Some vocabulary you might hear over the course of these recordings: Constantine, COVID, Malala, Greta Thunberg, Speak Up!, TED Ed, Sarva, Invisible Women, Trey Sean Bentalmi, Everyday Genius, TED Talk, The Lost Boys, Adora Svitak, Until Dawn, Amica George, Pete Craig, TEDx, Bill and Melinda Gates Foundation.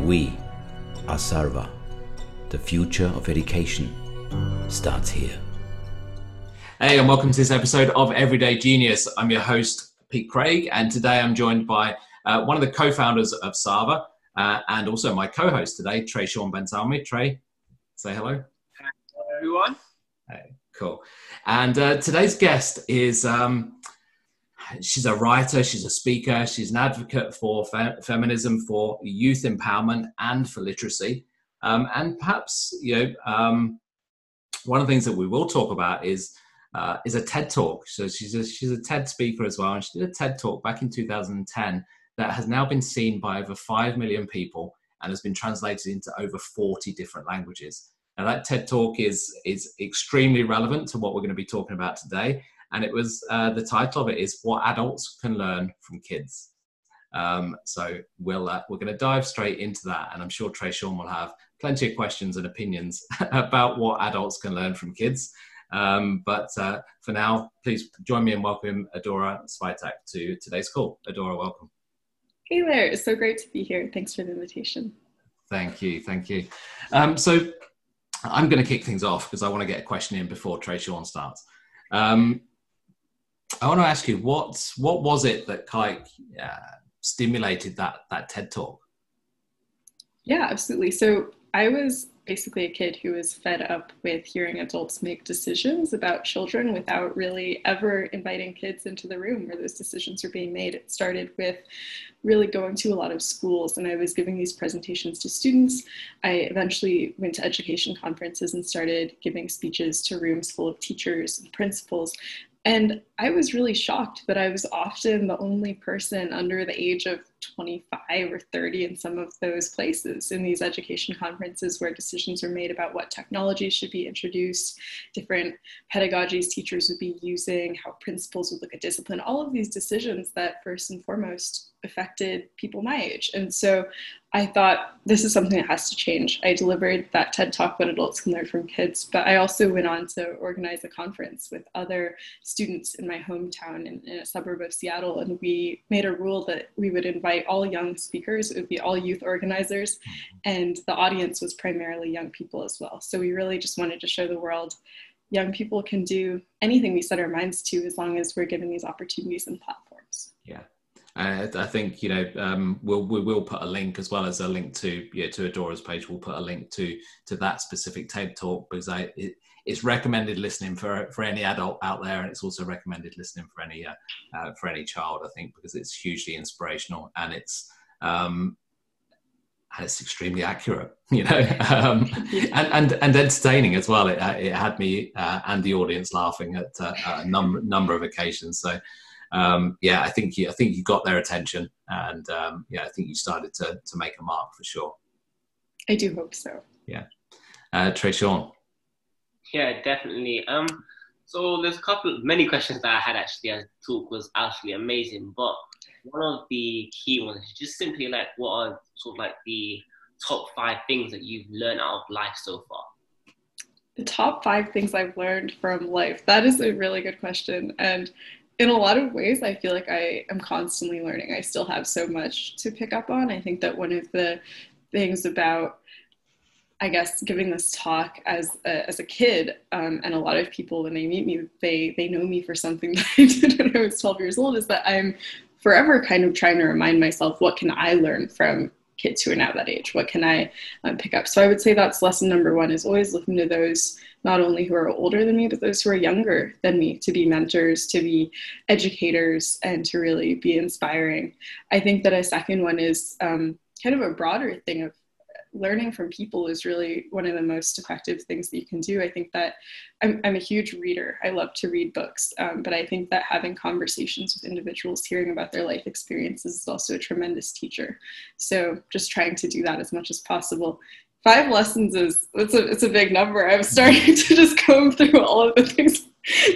We are Sarva. The future of education starts here. Hey, and welcome to this episode of Everyday Genius. I'm your host, Pete Craig, and today I'm joined by one of the co-founders of Sarva and also my co-host today, Trey Sean Bentalmi. Trey, say hello. Hello, everyone. Hey, cool. And today's guest is... she's a writer, she's a speaker, she's an advocate for feminism, for youth empowerment and for literacy. And perhaps, one of the things that we will talk about is a TED Talk. So she's a TED speaker as well. And she did a TED Talk back in 2010 that has now been seen by over 5 million people and has been translated into over 40 different languages. Now that TED Talk is extremely relevant to what we're going to be talking about today. And it was the title of it is "What Adults Can Learn from Kids." So we're going to dive straight into that, and I'm sure Trey Sean will have plenty of questions and opinions about what adults can learn from kids. But for now, please join me in welcoming Adora Svitak to today's call. Adora, welcome. Hey there! It's so great to be here. Thanks for the invitation. Thank you. So I'm going to kick things off because I want to get a question in before Trey Sean starts. I want to ask you, what was it that stimulated that TED Talk? Yeah, absolutely. So I was basically a kid who was fed up with hearing adults make decisions about children without really ever inviting kids into the room where those decisions are being made. It started with really going to a lot of schools, and I was giving these presentations to students. I eventually went to education conferences and started giving speeches to rooms full of teachers and principals. And I was really shocked that I was often the only person under the age of 25 or 30 in some of those places, in these education conferences where decisions are made about what technology should be introduced, different pedagogies teachers would be using, how principals would look at discipline, all of these decisions that first and foremost affected people my age. And so I thought, this is something that has to change. I delivered that TED Talk, What Adults Can Learn from Kids, but I also went on to organize a conference with other students in my hometown in a suburb of Seattle. And we made a rule that we would invite all young speakers. It would be all youth organizers, and the audience was primarily young people as well. So we really just wanted to show the world young people can do anything we set our minds to as long as we're given these opportunities and platforms. Yeah. I think, we will put a link, as well as a link to Adora's page. We'll put a link to that specific TED Talk, because it's recommended listening for any adult out there. And it's also recommended listening for any child, I think, because it's hugely inspirational and it's extremely accurate, and entertaining as well. It had me and the audience laughing at a number of occasions. So. I think you got their attention, and I think you started to make a mark for sure. I do hope so. Yeah. Trey Sean. Yeah, definitely. So there's many questions that I had actually, as the talk was absolutely amazing, but one of the key ones is just simply like, what are sort of like the top 5 things that you've learned out of life so far? The top 5 things I've learned from life. That is a really good question. And in a lot of ways, I feel like I am constantly learning. I still have so much to pick up on. I think that one of the things about, I guess, giving this talk as a kid, and a lot of people when they meet me, they know me for something that I did when I was 12 years old, is that I'm forever kind of trying to remind myself, what can I learn from kids who are now that age? What can I pick up? So I would say that's lesson number 1, is always looking to those not only who are older than me, but those who are younger than me, to be mentors, to be educators, and to really be inspiring. I think that a second one is kind of a broader thing of learning from people is really one of the most effective things that you can do. I think that I'm a huge reader. I love to read books, but I think that having conversations with individuals, hearing about their life experiences, is also a tremendous teacher. So just trying to do that as much as possible. 5 lessons it's a big number. I'm starting to just go through all of the things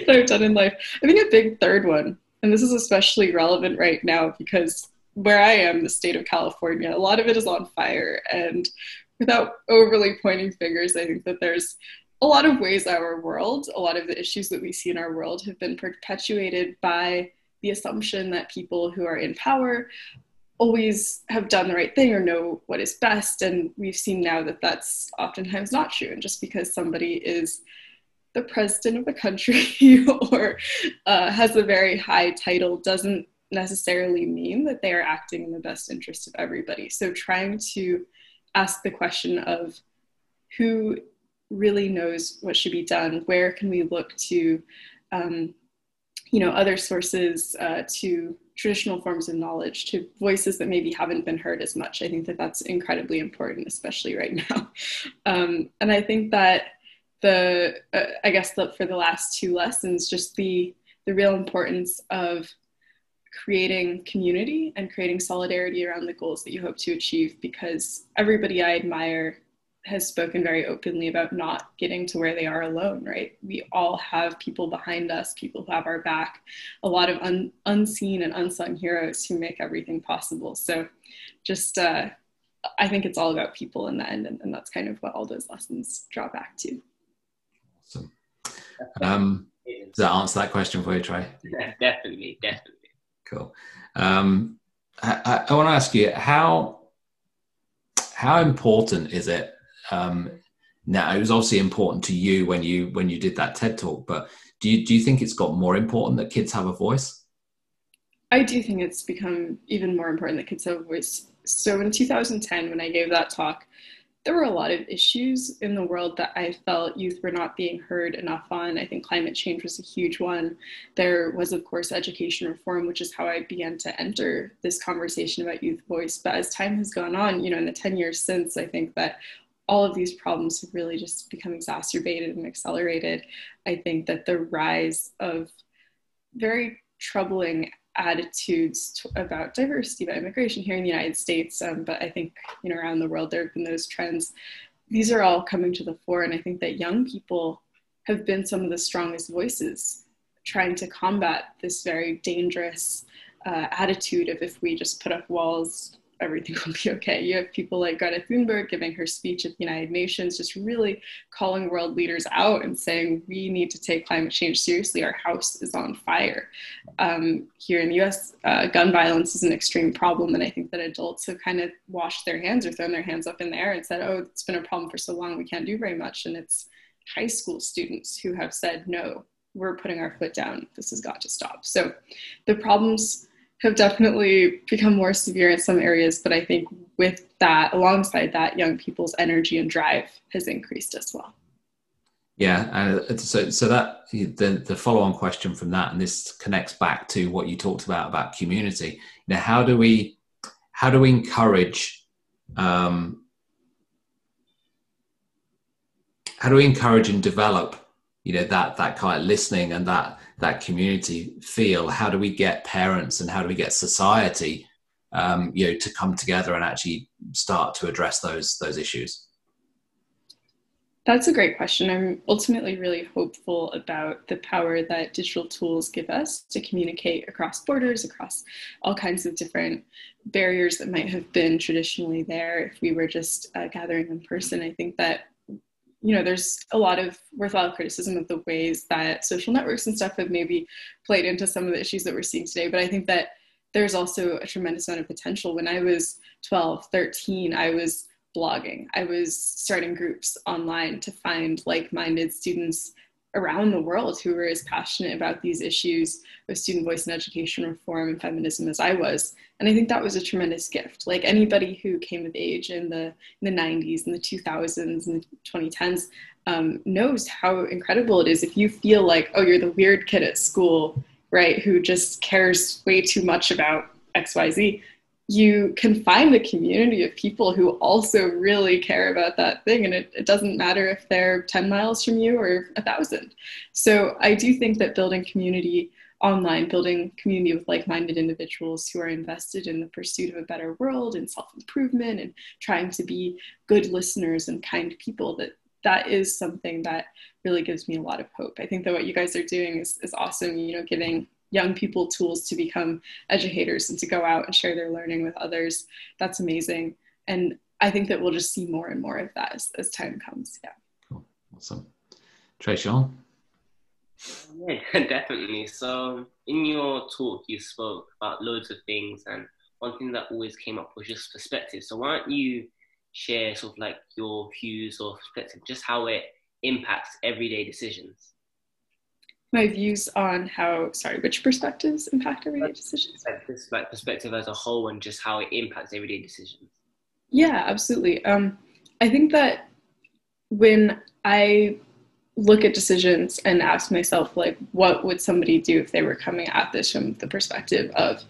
that I've done in life. I think a big third one, and this is especially relevant right now because where I am, the state of California, a lot of it is on fire. And without overly pointing fingers, I think that there's a lot of ways our world, a lot of the issues that we see in our world have been perpetuated by the assumption that people who are in power always have done the right thing or know what is best. And we've seen now that that's oftentimes not true. And just because somebody is the president of a country or has a very high title doesn't necessarily mean that they are acting in the best interest of everybody. So trying to ask the question of who really knows what should be done, where can we look to other sources, to traditional forms of knowledge, to voices that maybe haven't been heard as much. I think that that's incredibly important, especially right now. And I think that for the last two lessons, just the real importance of creating community and creating solidarity around the goals that you hope to achieve, because everybody I admire has spoken very openly about not getting to where they are alone, right? We all have people behind us, people who have our back, a lot of unseen and unsung heroes who make everything possible. So just, I think it's all about people in the end, and that's kind of what all those lessons draw back to. Awesome. Does that answer that question for you, Trey? Yeah, definitely. Cool. I want to ask you, how important is it? Now, it was obviously important to you when you did that TED Talk, but do you think it's got more important that kids have a voice? I do think it's become even more important that kids have a voice. So in 2010, when I gave that talk, there were a lot of issues in the world that I felt youth were not being heard enough on. I think climate change was a huge one. There was, of course, education reform, which is how I began to enter this conversation about youth voice. But as time has gone on, in the 10 years since, I think that all of these problems have really just become exacerbated and accelerated. I think that the rise of very troubling attitudes about diversity, about immigration here in the United States, but I think around the world there have been those trends. These are all coming to the fore, and I think that young people have been some of the strongest voices trying to combat this very dangerous attitude of, if we just put up walls, everything will be okay. You have people like Greta Thunberg giving her speech at the United Nations, just really calling world leaders out and saying, we need to take climate change seriously. Our house is on fire. Here in the US, gun violence is an extreme problem. And I think that adults have kind of washed their hands or thrown their hands up in the air and said, oh, it's been a problem for so long, we can't do very much. And it's high school students who have said, no, we're putting our foot down. This has got to stop. So the problems have definitely become more severe in some areas, but I think with that, alongside that, young people's energy and drive has increased as well. Yeah, and so that the follow-on question from that, and this connects back to what you talked about community. Now, how do we encourage and develop that kind of listening and that community feel? How do we get parents and how do we get society, to come together and actually start to address those issues? That's a great question. I'm ultimately really hopeful about the power that digital tools give us to communicate across borders, across all kinds of different barriers that might have been traditionally there if we were just gathering in person. I think that there's a lot of worthwhile criticism of the ways that social networks and stuff have maybe played into some of the issues that we're seeing today. But I think that there's also a tremendous amount of potential. When I was 12, 13, I was blogging. I was starting groups online to find like-minded students around the world who were as passionate about these issues of student voice and education reform and feminism as I was. And I think that was a tremendous gift. Like, anybody who came of age in the 90s and the 2000s and the 2010s knows how incredible it is if you feel like, oh, you're the weird kid at school, right, who just cares way too much about XYZ. You can find a community of people who also really care about that thing. And it doesn't matter if they're 10 miles from you or 1,000. So I do think that building community online, building community with like-minded individuals who are invested in the pursuit of a better world and self-improvement and trying to be good listeners and kind people, that is something that really gives me a lot of hope. I think that what you guys are doing is awesome, giving young people tools to become educators and to go out and share their learning with others. That's amazing. And I think that we'll just see more and more of that as time comes. Yeah. Cool. Awesome. Trey Sean? Yeah, definitely. So in your talk, you spoke about loads of things, and one thing that always came up was just perspective. So why don't you share sort of like your views or perspective, just how it impacts everyday decisions? My views on how, sorry, which perspectives impact everyday decisions? Like perspective as a whole and just how it impacts everyday decisions. Yeah, absolutely. I think that when I look at decisions and ask myself, like, what would somebody do if they were coming at this from the perspective of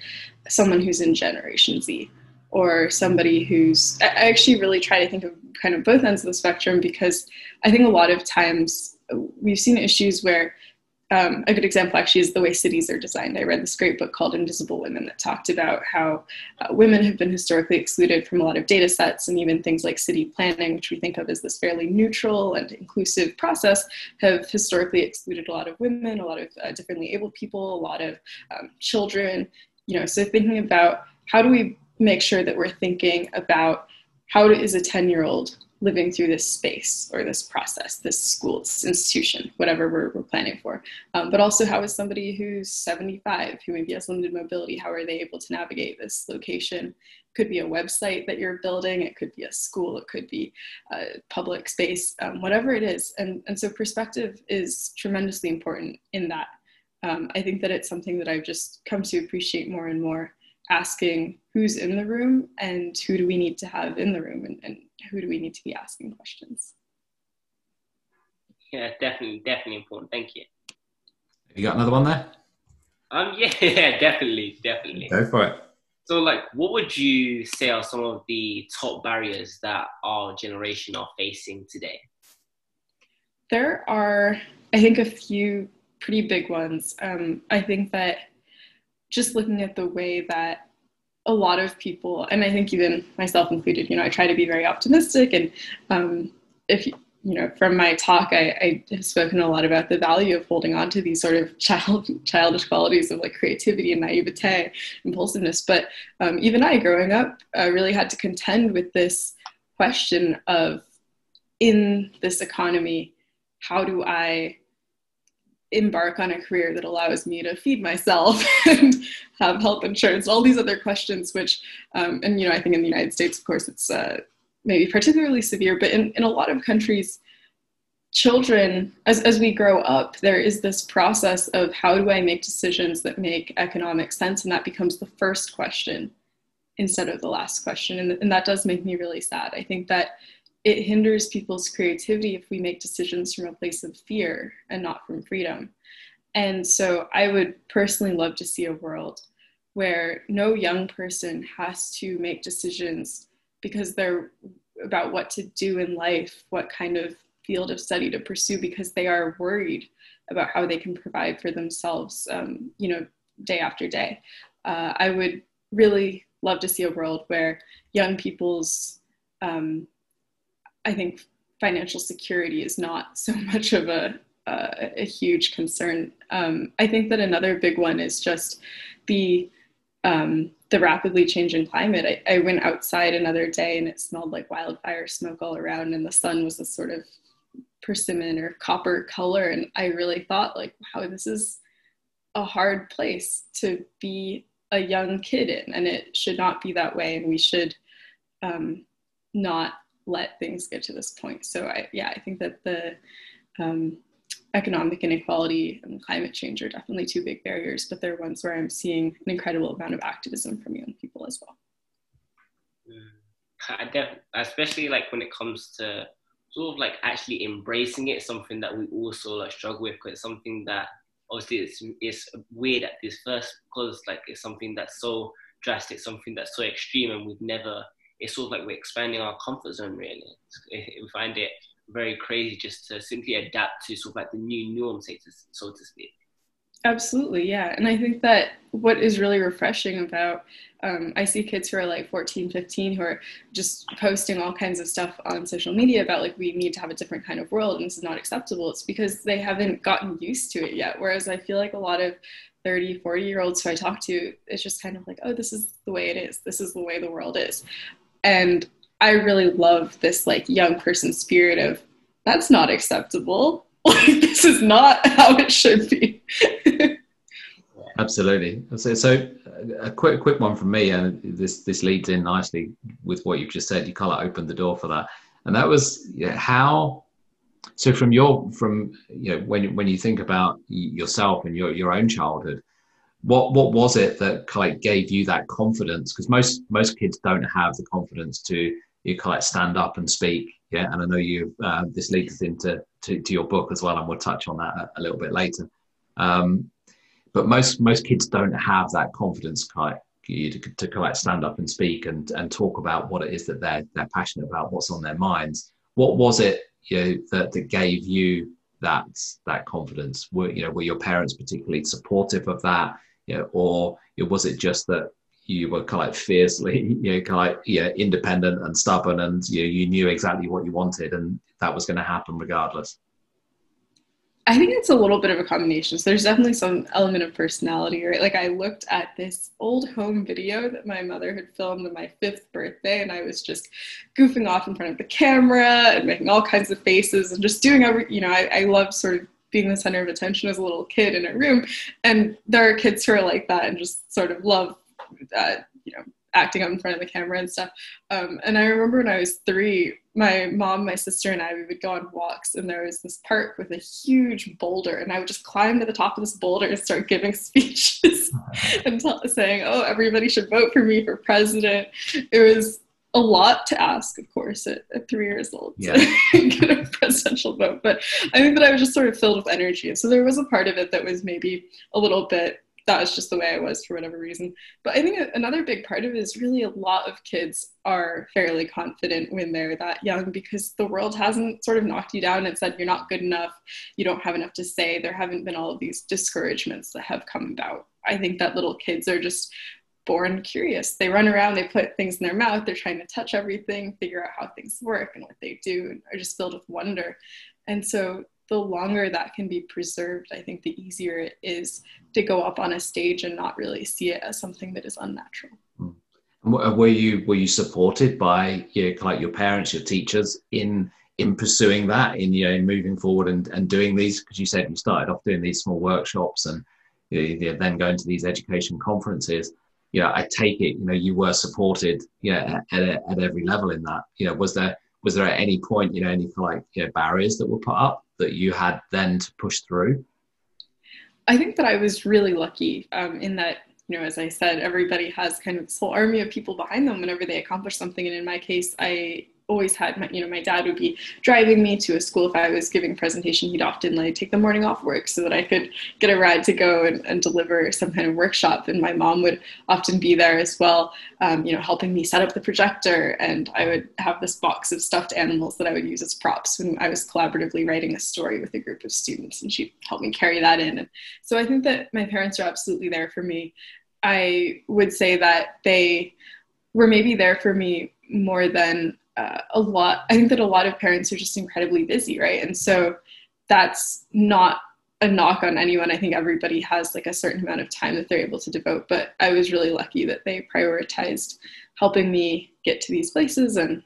someone who's in Generation Z, or somebody who's, I actually really try to think of kind of both ends of the spectrum, because I think a lot of times we've seen issues where, a good example actually is the way cities are designed. I read this great book called Invisible Women that talked about how women have been historically excluded from a lot of data sets, and even things like city planning, which we think of as this fairly neutral and inclusive process, have historically excluded a lot of women, a lot of differently abled people, a lot of children, you know. So thinking about how do we make sure that we're thinking about how is a 10-year-old living through this space or this process, this school, this institution, whatever we're planning for. But also, how is somebody who's 75, who maybe has limited mobility, how are they able to navigate this location? It could be a website that you're building, it could be a school, it could be a public space, whatever it is. And so perspective is tremendously important in that. I think that it's something that I've just come to appreciate more and more, asking who's in the room and who do we need to have in the room, and who do we need to be asking questions? Yeah, definitely important. Thank you. Have you got another one there? Yeah, definitely. Go for it. So, like, what would you say are some of the top barriers that our generation are facing today? There are, I think, a few pretty big ones. I think that just looking at the way that a lot of people, and I think even myself included, you know, I try to be very optimistic. And if you know, from my talk, I have spoken a lot about the value of holding on to these sort of childish qualities of like creativity and naivete, impulsiveness. But even I, growing up, really had to contend with this question of, in this economy, how do I embark on a career that allows me to feed myself and have health insurance, all these other questions, which, and, you know, I think in the United States, of course, it's maybe particularly severe, but in a lot of countries, children, as we grow up, there is this process of how do I make decisions that make economic sense? And that becomes the first question instead of the last question. And that does make me really sad. I think that it hinders people's creativity if we make decisions from a place of fear and not from freedom. And so I would personally love to see a world where no young person has to make decisions because they're about what to do in life, what kind of field of study to pursue, because they are worried about how they can provide for themselves, you know, day after day. I would really love to see a world where young people's, I think financial security is not so much of a huge concern. I think that another big one is just the rapidly changing climate. I went outside another day and it smelled like wildfire smoke all around, and the sun was a sort of persimmon or copper color. And I really thought, like, wow, this is a hard place to be a young kid in, and it should not be that way. And we should not let things get to this point. So I think that the economic inequality and climate change are definitely two big barriers, but they're ones where I'm seeing an incredible amount of activism from young people as well. Especially like when it comes to sort of like actually embracing it, something that we also like struggle with, because it's something that obviously it's weird at this first, because like it's something that's so drastic, something that's so extreme, and we've never, it's sort of like we're expanding our comfort zone, really. We find it very crazy just to simply adapt to sort of like the new norm, so to speak. Absolutely, yeah. And I think that what is really refreshing about, I see kids who are like 14, 15, who are just posting all kinds of stuff on social media about like, we need to have a different kind of world and this is not acceptable. It's because they haven't gotten used to it yet. Whereas I feel like a lot of 30, 40-year-olds who I talk to, it's just kind of like, oh, this is the way it is. This is the way the world is. And I really love this like young person spirit of, that's not acceptable. Like, this is not how it should be. Absolutely. So a quick one from me, and this leads in nicely with what you've just said. You kind of opened the door for that, and that was how. So when you think about yourself and your own childhood, what was it that kind of gave you that confidence? Because most kids don't have the confidence to kind of stand up and speak. Yeah, and I know you. This leads into your book as well, and we'll touch on that a little bit later. But most kids don't have that confidence to kind of stand up and speak and talk about what it is that they're passionate about, what's on their minds. What was it that gave you that confidence? Were your parents particularly supportive of that? Or was it just that you were kind of fiercely, independent and stubborn, and you knew exactly what you wanted, and that was going to happen regardless? I think it's a little bit of a combination. So there's definitely some element of personality, right? Like I looked at this old home video that my mother had filmed on my 5th birthday, and I was just goofing off in front of the camera and making all kinds of faces and just doing I love sort of being the center of attention as a little kid in a room. And there are kids who are like that and just sort of love, acting out in front of the camera and stuff. And I remember when I was 3, my mom, my sister, and I, we would go on walks, and there was this park with a huge boulder, and I would just climb to the top of this boulder and start giving speeches and saying, oh, everybody should vote for me for president. It was a lot to ask, of course, at 3 years old, yeah. to get a presidential vote. But I think that I was just sort of filled with energy. So there was a part of it that was maybe a little bit, that was just the way I was for whatever reason. But I think another big part of it is really a lot of kids are fairly confident when they're that young, because the world hasn't sort of knocked you down and said you're not good enough, you don't have enough to say. There haven't been all of these discouragements that have come about. I think that little kids are just born curious. They run around, they put things in their mouth, they're trying to touch everything, figure out how things work and what they do, and are just filled with wonder. And so the longer that can be preserved, I think the easier it is to go up on a stage and not really see it as something that is unnatural. Mm. Were you supported by your parents, your teachers in pursuing that, in moving forward and doing these? Because you said you started off doing these small workshops and then going to these education conferences. I take it you were supported at every level in that. Was there at any point any barriers that were put up that you had then to push through? I think that I was really lucky in that, as I said, everybody has kind of this whole army of people behind them whenever they accomplish something. And in my case, I always had my dad would be driving me to a school. If I was giving a presentation, he'd often take the morning off work so that I could get a ride to go and deliver some kind of workshop. And my mom would often be there as well, helping me set up the projector. And I would have this box of stuffed animals that I would use as props when I was collaboratively writing a story with a group of students, and she'd help me carry that in. And so I think that my parents are absolutely there for me. I would say that they were maybe there for me more than a lot. I think that a lot of parents are just incredibly busy, right? And so that's not a knock on anyone. I think everybody has a certain amount of time that they're able to devote, but I was really lucky that they prioritized helping me get to these places. And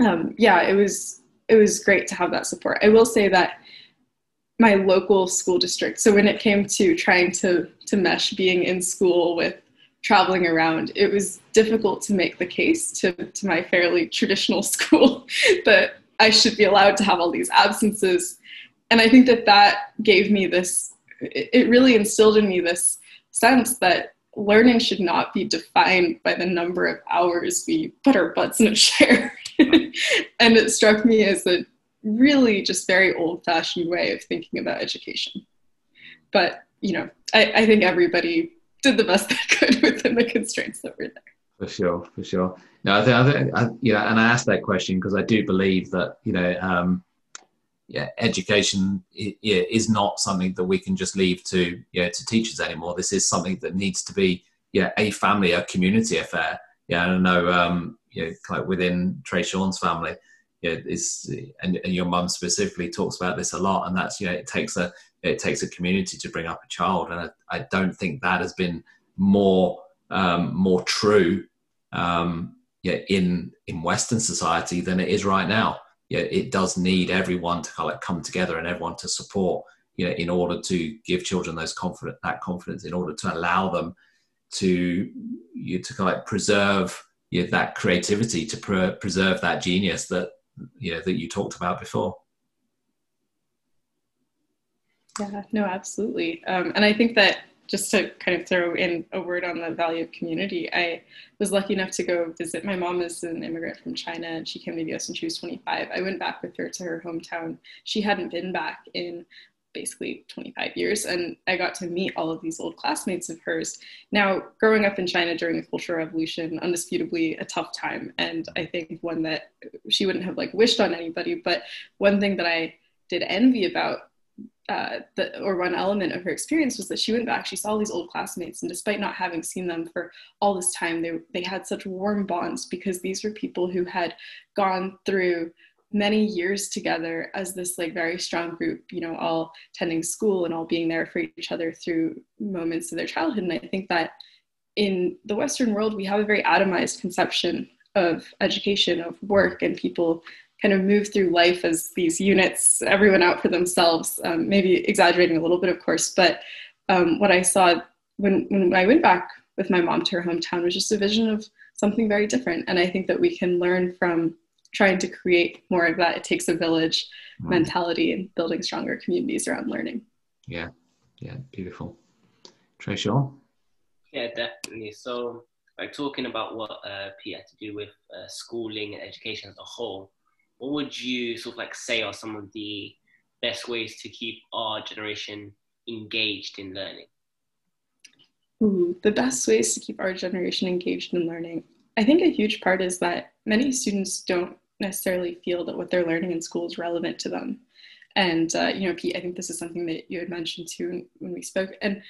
it was great to have that support. I will say that my local school district, so when it came to trying to mesh being in school with traveling around, it was difficult to make the case to my fairly traditional school that I should be allowed to have all these absences. And I think that gave me this, it really instilled in me this sense that learning should not be defined by the number of hours we put our butts in a chair. And it struck me as a really just very old-fashioned way of thinking about education. But, I think everybody did the best they could within the constraints that were there. For sure. No, I think, and I asked that question because I do believe that, education is not something that we can just leave to teachers anymore. This is something that needs to be, a family, a community affair. Yeah. And I know, within Trey Sean's family, and your mum specifically talks about this a lot, and that's, it takes a community to bring up a child. And I don't think that has been more true in Western society than it is right now. It does need everyone to come together and everyone to support you know, in order to give children those confidence, in order to allow them to kind of like preserve, you know, that creativity, to preserve that genius that, you know, that you talked about before. Yeah, no, absolutely. And I think that, just to kind of throw in a word on the value of community, I was lucky enough to go visit. My mom is an immigrant from China, and she came to the US when she was 25. I went back with her to her hometown. She hadn't been back in basically 25 years, and I got to meet all of these old classmates of hers. Now, growing up in China during the Cultural Revolution, undisputably a tough time, and I think one that she wouldn't have like wished on anybody, but one thing that I did envy about one element of her experience was that she went back, she saw all these old classmates, and despite not having seen them for all this time, they had such warm bonds, because these were people who had gone through many years together as this like very strong group, you know, all attending school and all being there for each other through moments of their childhood. And I think that in the Western world, we have a very atomized conception of education, of work, and people kind of move through life as these units, everyone out for themselves, maybe exaggerating a little bit, of course. But what I saw when I went back with my mom to her hometown was just a vision of something very different. And I think that we can learn from trying to create more of that. It takes a village mentality and building stronger communities around learning. Yeah. Yeah. Beautiful. Trey Sean? Yeah, definitely. So like talking about what Pete had to do with schooling and education as a whole, what would you sort of like say are some of the best ways to keep our generation engaged in learning? Ooh, the best ways to keep our generation engaged in learning. I think a huge part is that many students don't necessarily feel that what they're learning in school is relevant to them. And, you know, Pete, I think this is something that you had mentioned too when we spoke. And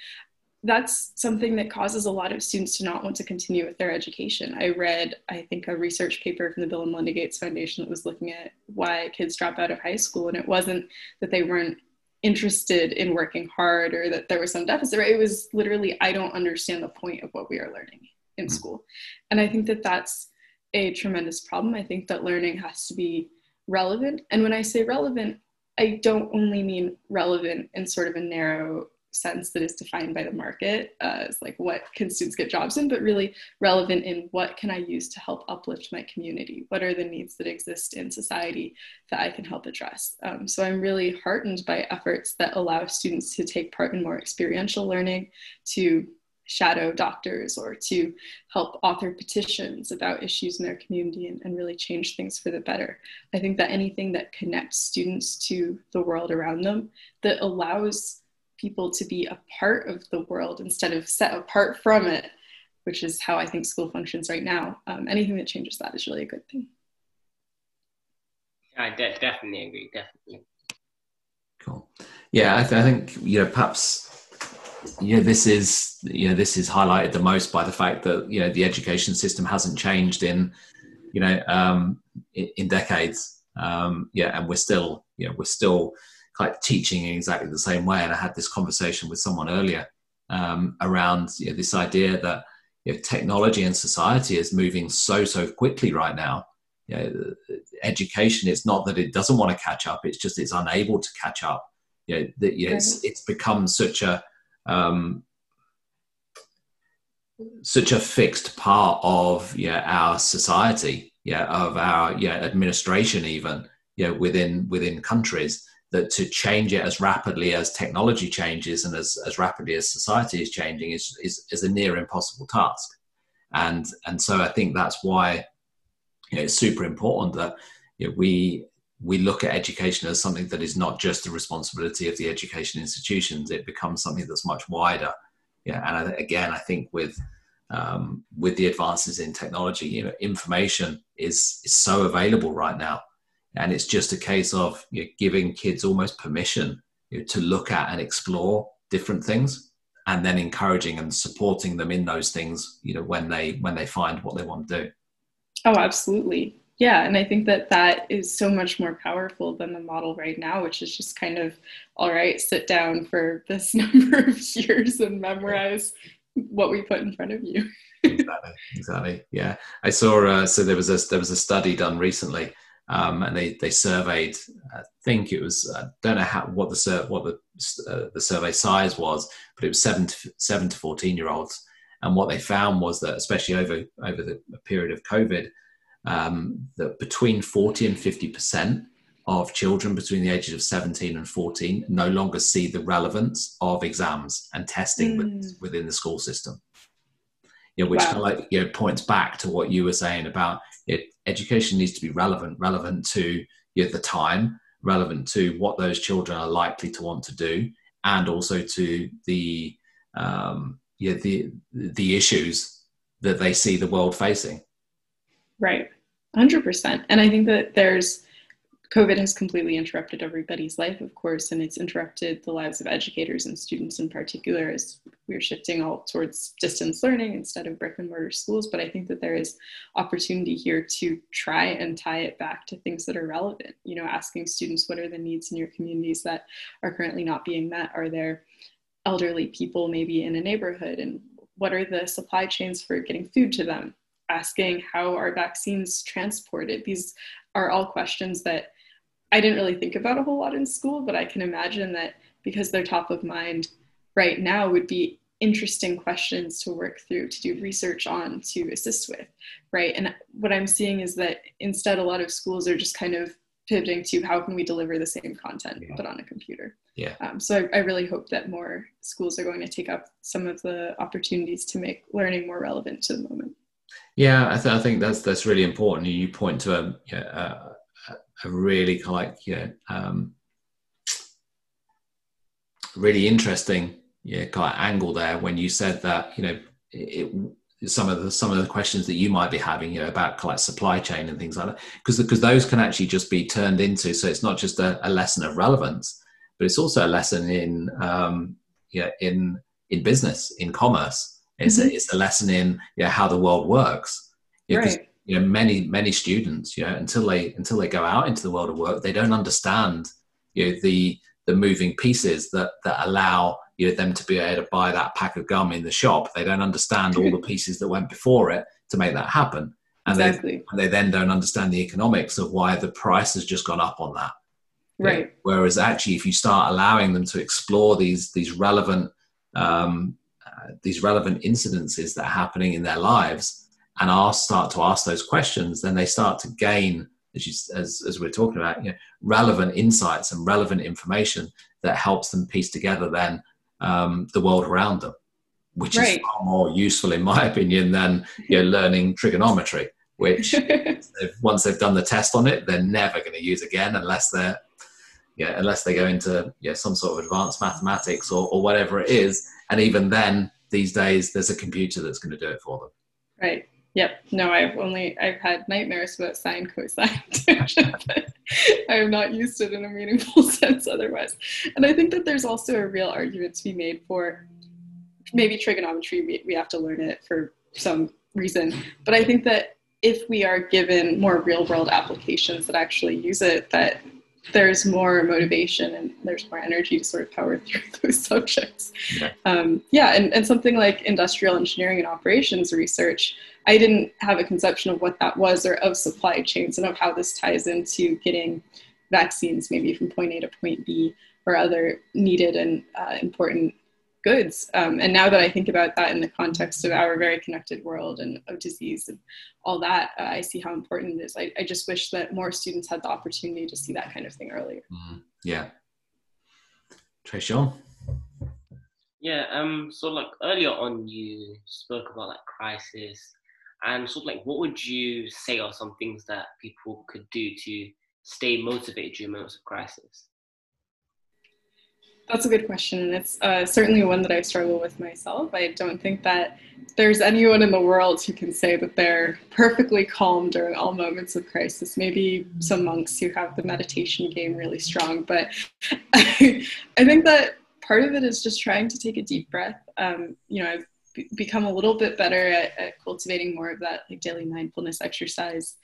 that's something that causes a lot of students to not want to continue with their education. I read, I think, a research paper from the Bill and Melinda Gates Foundation that was looking at why kids drop out of high school. And it wasn't that they weren't interested in working hard or that there was some deficit. Right? It was literally, I don't understand the point of what we are learning in school. And I think that that's a tremendous problem. I think that learning has to be relevant. And when I say relevant, I don't only mean relevant in sort of a narrow sense that is defined by the market as like what can students get jobs in, but really relevant in what can I use to help uplift my community? What are the needs that exist in society that I can help address? So I'm really heartened by efforts that allow students to take part in more experiential learning, to shadow doctors or to help author petitions about issues in their community and really change things for the better. I think that anything that connects students to the world around them, that allows people to be a part of the world instead of set apart from it, which is how I think school functions right now. Anything that changes that is really a good thing. I definitely agree, definitely. Cool. Yeah, I think, you know, perhaps, you know, this is highlighted the most by the fact that, you know, the education system hasn't changed in, you know, in decades. And we're still like teaching in exactly the same way. And I had this conversation with someone earlier around, you know, this idea that, you know, technology and society is moving so quickly right now. You know, education, it's not that it doesn't want to catch up, it's just it's unable to catch up. You know, that, you know, it's become such a fixed part of, you know, our society, yeah, of our, yeah, administration, even, you know, within countries, that to change it as rapidly as technology changes and as rapidly as society is changing is a near impossible task. And so I think that's why, you know, it's super important that, you know, we look at education as something that is not just the responsibility of the education institutions. It becomes something that's much wider. Yeah, and I think with the advances in technology, you know, information is so available right now. And it's just a case of, you know, giving kids almost permission, you know, to look at and explore different things, and then encouraging and supporting them in those things, you know, when they find what they want to do. Oh, absolutely. Yeah. And I think that is so much more powerful than the model right now, which is just kind of, all right, sit down for this number of years and memorize what we put in front of you. Exactly. Yeah. I saw, so there was a study done recently and they surveyed, I think it was, I don't know what the survey size was, but it was 7 to 14-year-olds. And what they found was that, especially over the period of COVID, that between 40 and 50% of children between the ages of 17 and 14 no longer see the relevance of exams and testing within the school system. You know, which kind of like, you know, points back to what you were saying about it. Education needs to be relevant to, you know, the time, relevant to what those children are likely to want to do, and also to the yeah, the issues that they see the world facing. Right. 100%. And I think that there's, COVID has completely interrupted everybody's life, of course, and it's interrupted the lives of educators and students in particular, as we're shifting all towards distance learning instead of brick and mortar schools. But I think that there is opportunity here to try and tie it back to things that are relevant, you know, asking students, what are the needs in your communities that are currently not being met? Are there elderly people maybe in a neighborhood, and what are the supply chains for getting food to them? Asking, how are vaccines transported? These are all questions that I didn't really think about a whole lot in school, but I can imagine that because they're top of mind right now would be interesting questions to work through, to do research on, to assist with, right? And what I'm seeing is that instead a lot of schools are just kind of pivoting to how can we deliver the same content, but on a computer. Yeah. So I really hope that more schools are going to take up some of the opportunities to make learning more relevant to the moment. Yeah, I think that's really important. You point to a really kind of like, yeah, really interesting, yeah, kind of angle there when you said that, you know, some of the questions that you might be having, you know, about kind of like supply chain and things like that, because those can actually just be turned into, so it's not just a lesson of relevance, but it's also a lesson in in business, in commerce. It's a lesson in, you know, how the world works. Yeah, right. 'Cause, you know, many students, you know, until they go out into the world of work, they don't understand, you know, the moving pieces that allow, you know, them to be able to buy that pack of gum in the shop. They don't understand all the pieces that went before it to make that happen, and they then don't understand the economics of why the price has just gone up on that. Right. You know, whereas actually, if you start allowing them to explore these relevant these relevant incidences that are happening in their lives, and start to ask those questions, then they start to gain, as we're talking about, you know, relevant insights and relevant information that helps them piece together then the world around them, which is far more useful, in my opinion, than, you know, learning trigonometry, which once they've done the test on it, they're never going to use again unless they go into some sort of advanced mathematics or whatever it is. And even then, these days, there's a computer that's going to do it for them. Right. Yep. No, I've had nightmares about sine, cosine. I have not used it in a meaningful sense otherwise. And I think that there's also a real argument to be made for maybe trigonometry. We have to learn it for some reason. But I think that if we are given more real world applications that actually use it, that there's more motivation and there's more energy to sort of power through those subjects. Yeah. And something like industrial engineering and operations research, I didn't have a conception of what that was, or of supply chains, and of how this ties into getting vaccines maybe from point A to point B, or other needed and important goods. And now that I think about that in the context of our very connected world and of disease and all that, I see how important it is. I just wish that more students had the opportunity to see that kind of thing earlier. Mm-hmm. Yeah. Trey Sean? Yeah, so like earlier on you spoke about like crisis, and sort of like what would you say are some things that people could do to stay motivated during moments of crisis? That's a good question, and it's certainly one that I struggle with myself. I don't think that there's anyone in the world who can say that they're perfectly calm during all moments of crisis. Maybe some monks who have the meditation game really strong, but I think that part of it is just trying to take a deep breath. You know, I've become a little bit better at cultivating more of that, like, daily mindfulness exercise.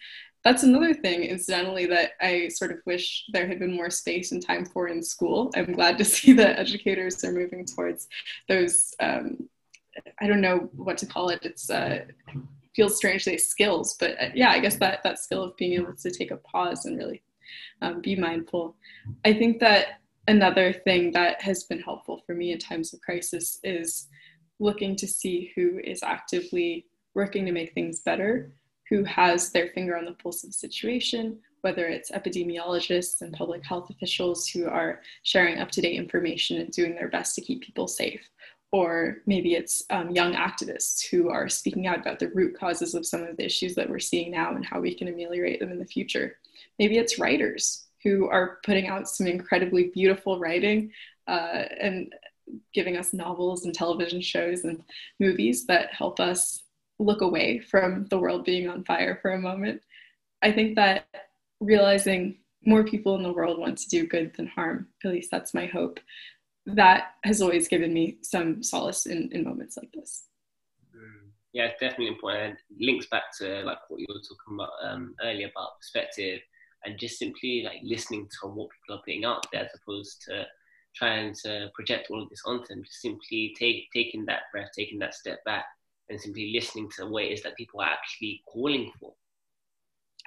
That's another thing, incidentally, that I sort of wish there had been more space and time for in school. I'm glad to see that educators are moving towards those, I don't know what to call it. It's feels strange to say skills, but yeah, I guess that skill of being able to take a pause and really be mindful. I think that another thing that has been helpful for me in times of crisis is looking to see who is actively working to make things better, who has their finger on the pulse of the situation, whether it's epidemiologists and public health officials who are sharing up-to-date information and doing their best to keep people safe, or maybe it's young activists who are speaking out about the root causes of some of the issues that we're seeing now and how we can ameliorate them in the future. Maybe it's writers who are putting out some incredibly beautiful writing and giving us novels and television shows and movies that help us look away from the world being on fire for a moment. I think that realizing more people in the world want to do good than harm, at least that's my hope, that has always given me some solace in moments like this. Yeah, it's definitely important. It links back to like what you were talking about earlier about perspective and just simply like listening to what people are putting out there as opposed to trying to project all of this onto them. Just simply taking that breath, taking that step back and simply listening to what it is that people are actually calling for.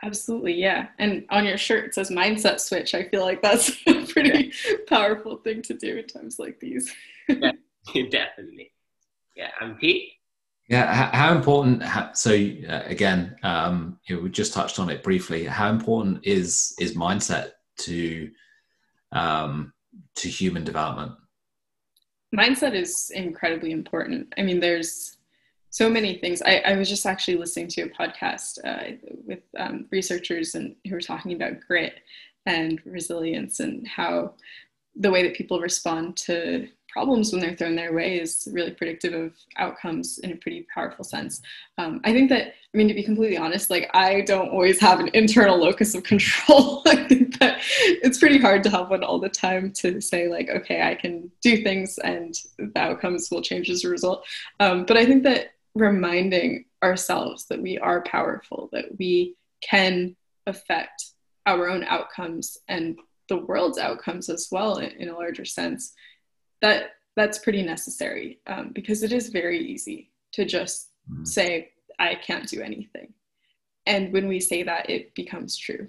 Absolutely, yeah. And on your shirt it says mindset switch. I feel like that's a pretty powerful thing to do in times like these. Yeah, definitely. Yeah, and Pete? Yeah, how important, so again, we just touched on it briefly, how important is mindset to human development? Mindset is incredibly important. I mean, there's so many things. I was just actually listening to a podcast with researchers and who were talking about grit and resilience and how the way that people respond to problems when they're thrown their way is really predictive of outcomes in a pretty powerful sense. I think that, I mean, to be completely honest, like I don't always have an internal locus of control. I think that it's pretty hard to have one all the time to say like, okay, I can do things and the outcomes will change as a result. But I think that reminding ourselves that we are powerful, that we can affect our own outcomes and the world's outcomes as well in a larger sense, that's pretty necessary because it is very easy to just say, I can't do anything. And when we say that, it becomes true.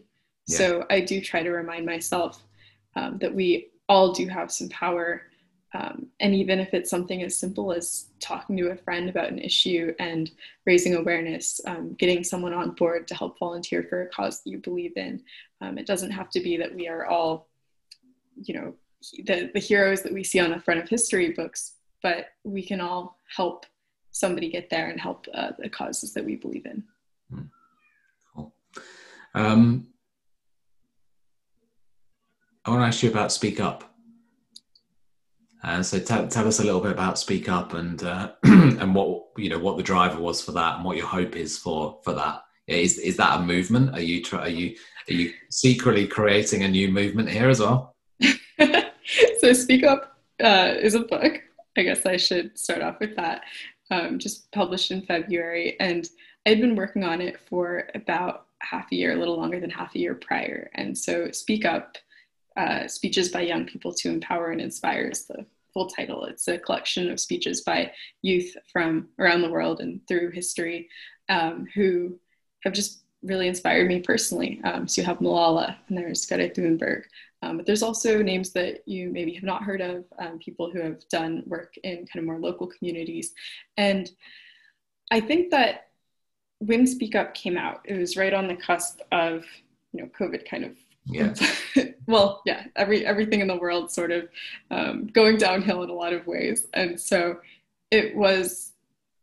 Yeah. So I do try to remind myself that we all do have some power. And even if it's something as simple as talking to a friend about an issue and raising awareness, getting someone on board to help volunteer for a cause that you believe in, it doesn't have to be that we are all, you know, the heroes that we see on the front of history books, but we can all help somebody get there and help the causes that we believe in. Cool. I want to ask you about Speak Up. So tell us a little bit about Speak Up and and what the driver was for that and what your hope is for that. Is that a movement? Are you secretly creating a new movement here as well? So Speak Up is a book. I guess I should start off with that. Just published in February, and I'd been working on it for about half a year, a little longer than half a year prior. And so Speak Up, Speeches by Young People to Empower and Inspire is the full title. It's a collection of speeches by youth from around the world and through history who have just really inspired me personally. So you have Malala and there's Greta Thunberg. But there's also names that you maybe have not heard of, people who have done work in kind of more local communities. And I think that when Speak Up came out, it was right on the cusp of, COVID kind of, everything in the world sort of going downhill in a lot of ways. And so it was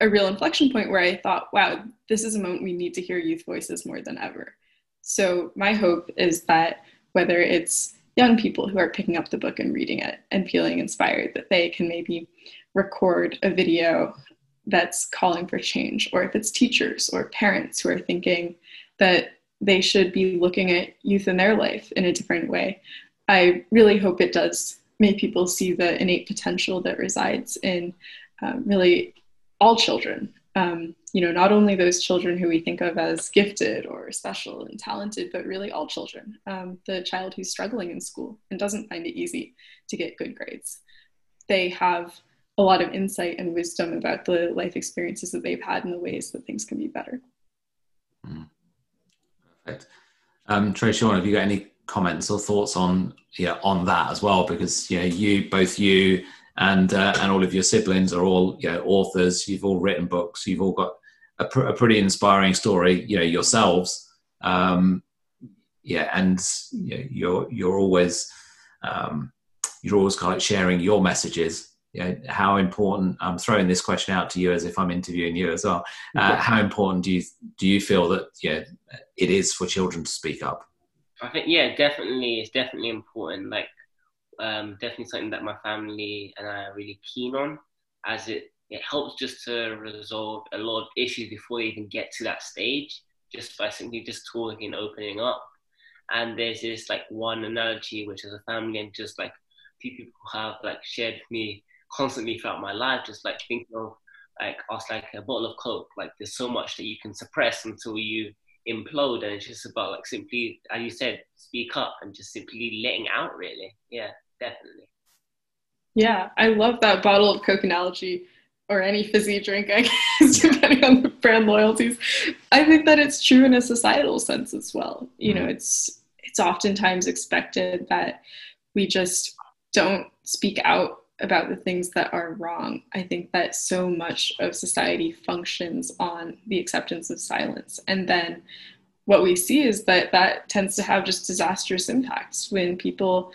a real inflection point where I thought, wow, this is a moment we need to hear youth voices more than ever. So my hope is that whether it's young people who are picking up the book and reading it and feeling inspired, that they can maybe record a video that's calling for change, or if it's teachers or parents who are thinking that they should be looking at youth in their life in a different way. I really hope it does make people see the innate potential that resides in really all children. Not only those children who we think of as gifted or special and talented, but really all children. The child who's struggling in school and doesn't find it easy to get good grades. They have a lot of insight and wisdom about the life experiences that they've had and the ways that things can be better. Perfect. Trey Sean, have you got any comments or thoughts on that as well? Because you and all of your siblings are all authors. You've all written books. You've all got a pretty inspiring story, yourselves. You're always kind of sharing your messages. How important? I'm throwing this question out to you as if I'm interviewing you as well. How important do you feel that it is for children to speak up? I think definitely, it's definitely important. Definitely something that my family and I are really keen on, as it helps just to resolve a lot of issues before you even get to that stage, just by simply just talking and opening up. And there's this one analogy, which is a family, and just few people have shared with me constantly throughout my life, just thinking of us a bottle of Coke. There's so much that you can suppress until you implode, and it's just about simply, as you said, speak up and just simply letting out, really. Yeah, definitely. Yeah, I love that bottle of Coke analogy, or any fizzy drink, I guess, depending on the brand loyalties. I think that it's true in a societal sense as well. It's oftentimes expected that we just don't speak out about the things that are wrong. I think that so much of society functions on the acceptance of silence. And then what we see is that tends to have just disastrous impacts when people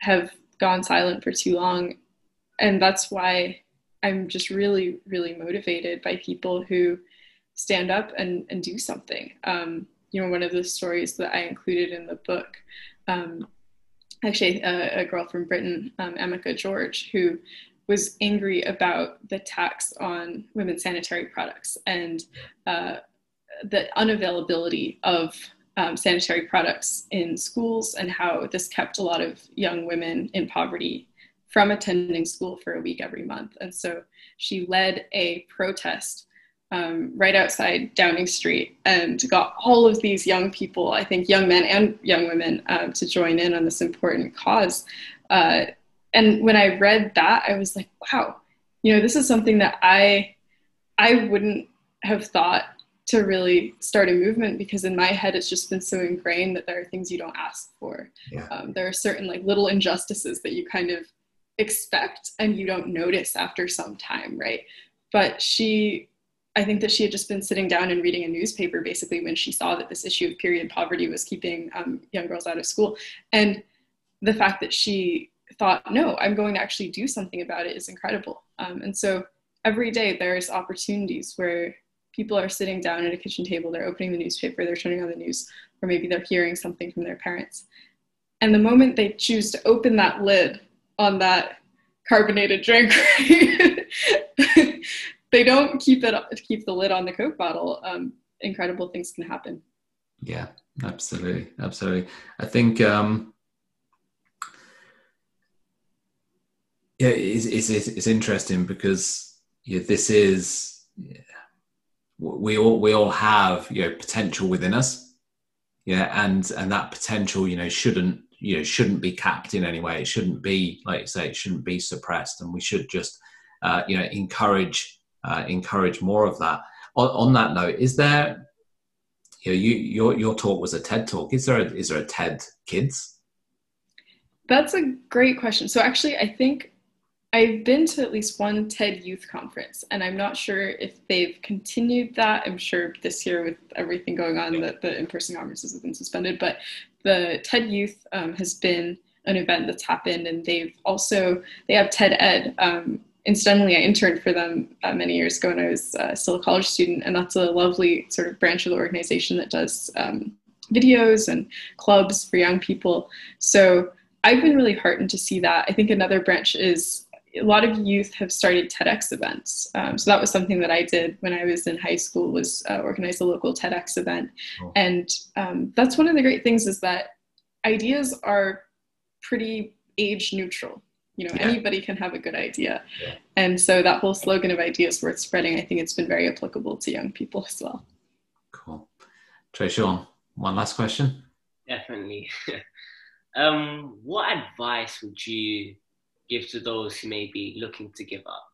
have gone silent for too long. And that's why I'm just really, really motivated by people who stand up and do something. One of the stories that I included in the book, actually a girl from Britain, Amica George, who was angry about the tax on women's sanitary products and the unavailability of sanitary products in schools, and how this kept a lot of young women in poverty from attending school for a week every month. And so she led a protest right outside Downing Street and got all of these young people, I think young men and young women, to join in on this important cause. And when I read that, I was like, wow, this is something that I wouldn't have thought to really start a movement, because in my head, it's just been so ingrained that there are things you don't ask for. Yeah. There are certain little injustices that you kind of expect and you don't notice after some time, right? But I think that she had just been sitting down and reading a newspaper, basically, when she saw that this issue of period poverty was keeping young girls out of school. And the fact that she thought, no, I'm going to actually do something about it, is incredible. And so every day there's opportunities where people are sitting down at a kitchen table, they're opening the newspaper, they're turning on the news, or maybe they're hearing something from their parents. And the moment they choose to open that lid on that carbonated drink, they don't keep the lid on the Coke bottle, incredible things can happen. Yeah, absolutely. I think it's interesting, because we all have potential within us, and that potential shouldn't be capped in any way. It shouldn't be, like you say, it shouldn't be suppressed, and we should just encourage more of that. On that note, is there, your talk was a TED Talk. Is there a TED Kids? That's a great question. So actually, I think I've been to at least one TED Youth Conference, and I'm not sure if they've continued that. I'm sure this year, with everything going on, that the in-person conferences have been suspended, but the TED Youth has been an event that's happened, and they have TED Ed. Incidentally, I interned for them many years ago when I was still a college student, and that's a lovely sort of branch of the organization that does videos and clubs for young people. So I've been really heartened to see that. I think another branch is a lot of youth have started TEDx events. So that was something that I did when I was in high school, was organize a local TEDx event. Oh. And that's one of the great things, is that ideas are pretty age neutral. Anybody can have a good idea. Yeah. And so that whole slogan of ideas worth spreading, I think it's been very applicable to young people as well. Cool. Trey Sean, one last question. Definitely. What advice would you give to those who may be looking to give up?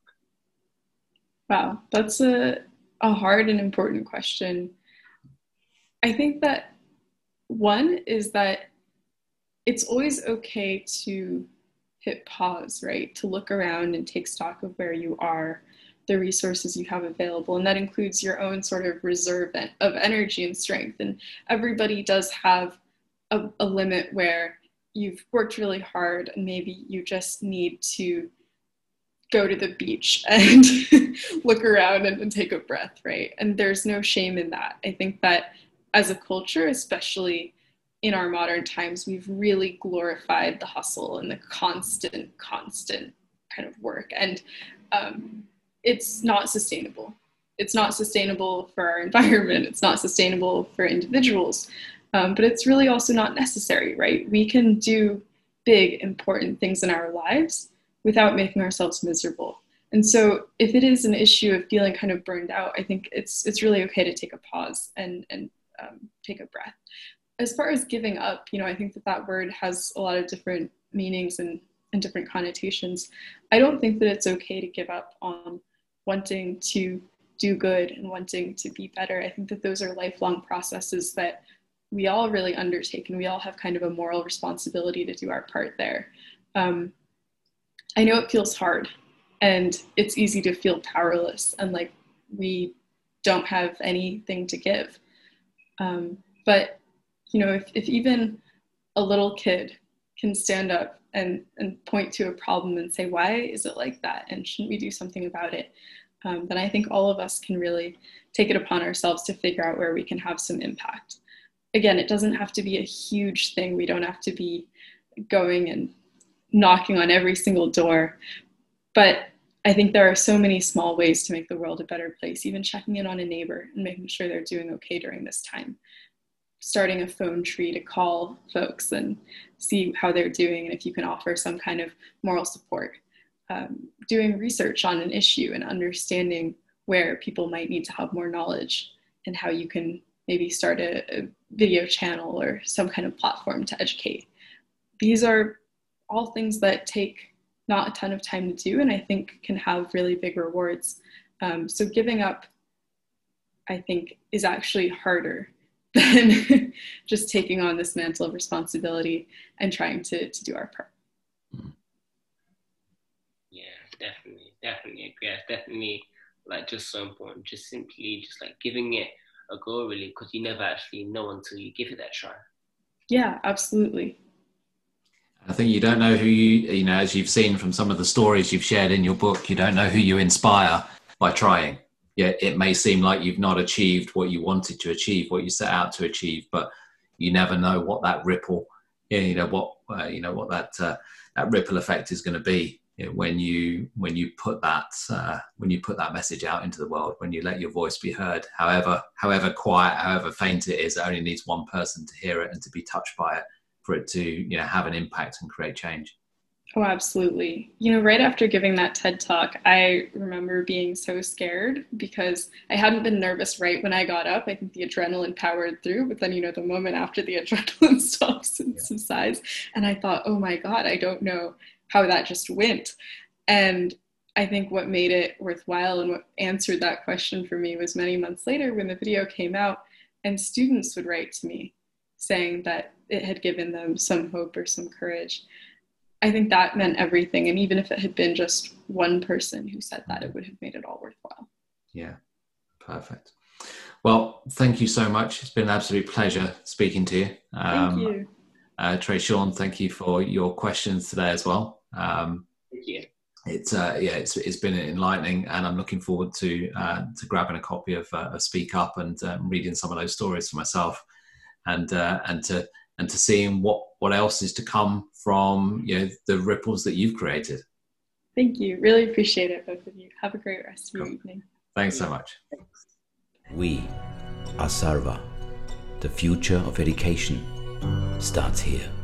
Wow, that's a hard and important question. I think that one is that it's always okay to hit pause, right? To look around and take stock of where you are, the resources you have available. And that includes your own sort of reserve of energy and strength. And everybody does have a limit where you've worked really hard and maybe you just need to go to the beach and look around and take a breath, right? And there's no shame in that. I think that as a culture, especially in our modern times, we've really glorified the hustle and the constant kind of work. And it's not sustainable. It's not sustainable for our environment. It's not sustainable for individuals. But it's really also not necessary, right? We can do big, important things in our lives without making ourselves miserable. And so if it is an issue of feeling kind of burned out, I think it's really okay to take a pause and take a breath. As far as giving up, I think that word has a lot of different meanings and different connotations. I don't think that it's okay to give up on wanting to do good and wanting to be better. I think that those are lifelong processes that we all really undertake, and we all have kind of a moral responsibility to do our part there. I know it feels hard, and it's easy to feel powerless and like we don't have anything to give. But if even a little kid can stand up and point to a problem and say, why is it like that? And shouldn't we do something about it? Then I think all of us can really take it upon ourselves to figure out where we can have some impact. Again, it doesn't have to be a huge thing. We don't have to be going and knocking on every single door. But I think there are so many small ways to make the world a better place, even checking in on a neighbor and making sure they're doing okay during this time. Starting a phone tree to call folks and see how they're doing and if you can offer some kind of moral support. Doing research on an issue and understanding where people might need to have more knowledge and how you can maybe start a video channel or some kind of platform to educate. These are all things that take not a ton of time to do and I think can have really big rewards. So giving up, I think, is actually harder than just taking on this mantle of responsibility and trying to do our part. Yeah, definitely agree. It's definitely just so important, just simply giving it a go, really, because you never actually know until you give it that try. Yeah, absolutely. I think you don't know who you as you've seen from some of the stories you've shared in your book, you don't know who you inspire by trying. Yeah, it may seem like you've not achieved what you wanted to achieve, what you set out to achieve, but you never know what that ripple, what that ripple effect is going to be when you put that message out into the world, when you let your voice be heard, however quiet, however faint it is. It only needs one person to hear it and to be touched by it for it to have an impact and create change. Oh, absolutely. Right after giving that TED Talk, I remember being so scared because I hadn't been nervous right when I got up. I think the adrenaline powered through, but then, the moment after the adrenaline stops and subsides, and I thought, oh my God, I don't know how that just went. And I think what made it worthwhile and what answered that question for me was many months later when the video came out and students would write to me saying that it had given them some hope or some courage. I think that meant everything. And even if it had been just one person who said that, it would have made it all worthwhile. Yeah, perfect. Well, thank you so much. It's been an absolute pleasure speaking to you. Thank you. Trey Sean, thank you for your questions today as well. Thank you. It's been enlightening, and I'm looking forward to grabbing a copy of Speak Up and reading some of those stories for myself and to seeing what else is to come from the ripples that you've created. Thank you. Really appreciate it, both of you. Have a great rest of your evening. Thanks so much. Thanks. We are Sarva. The future of education starts here.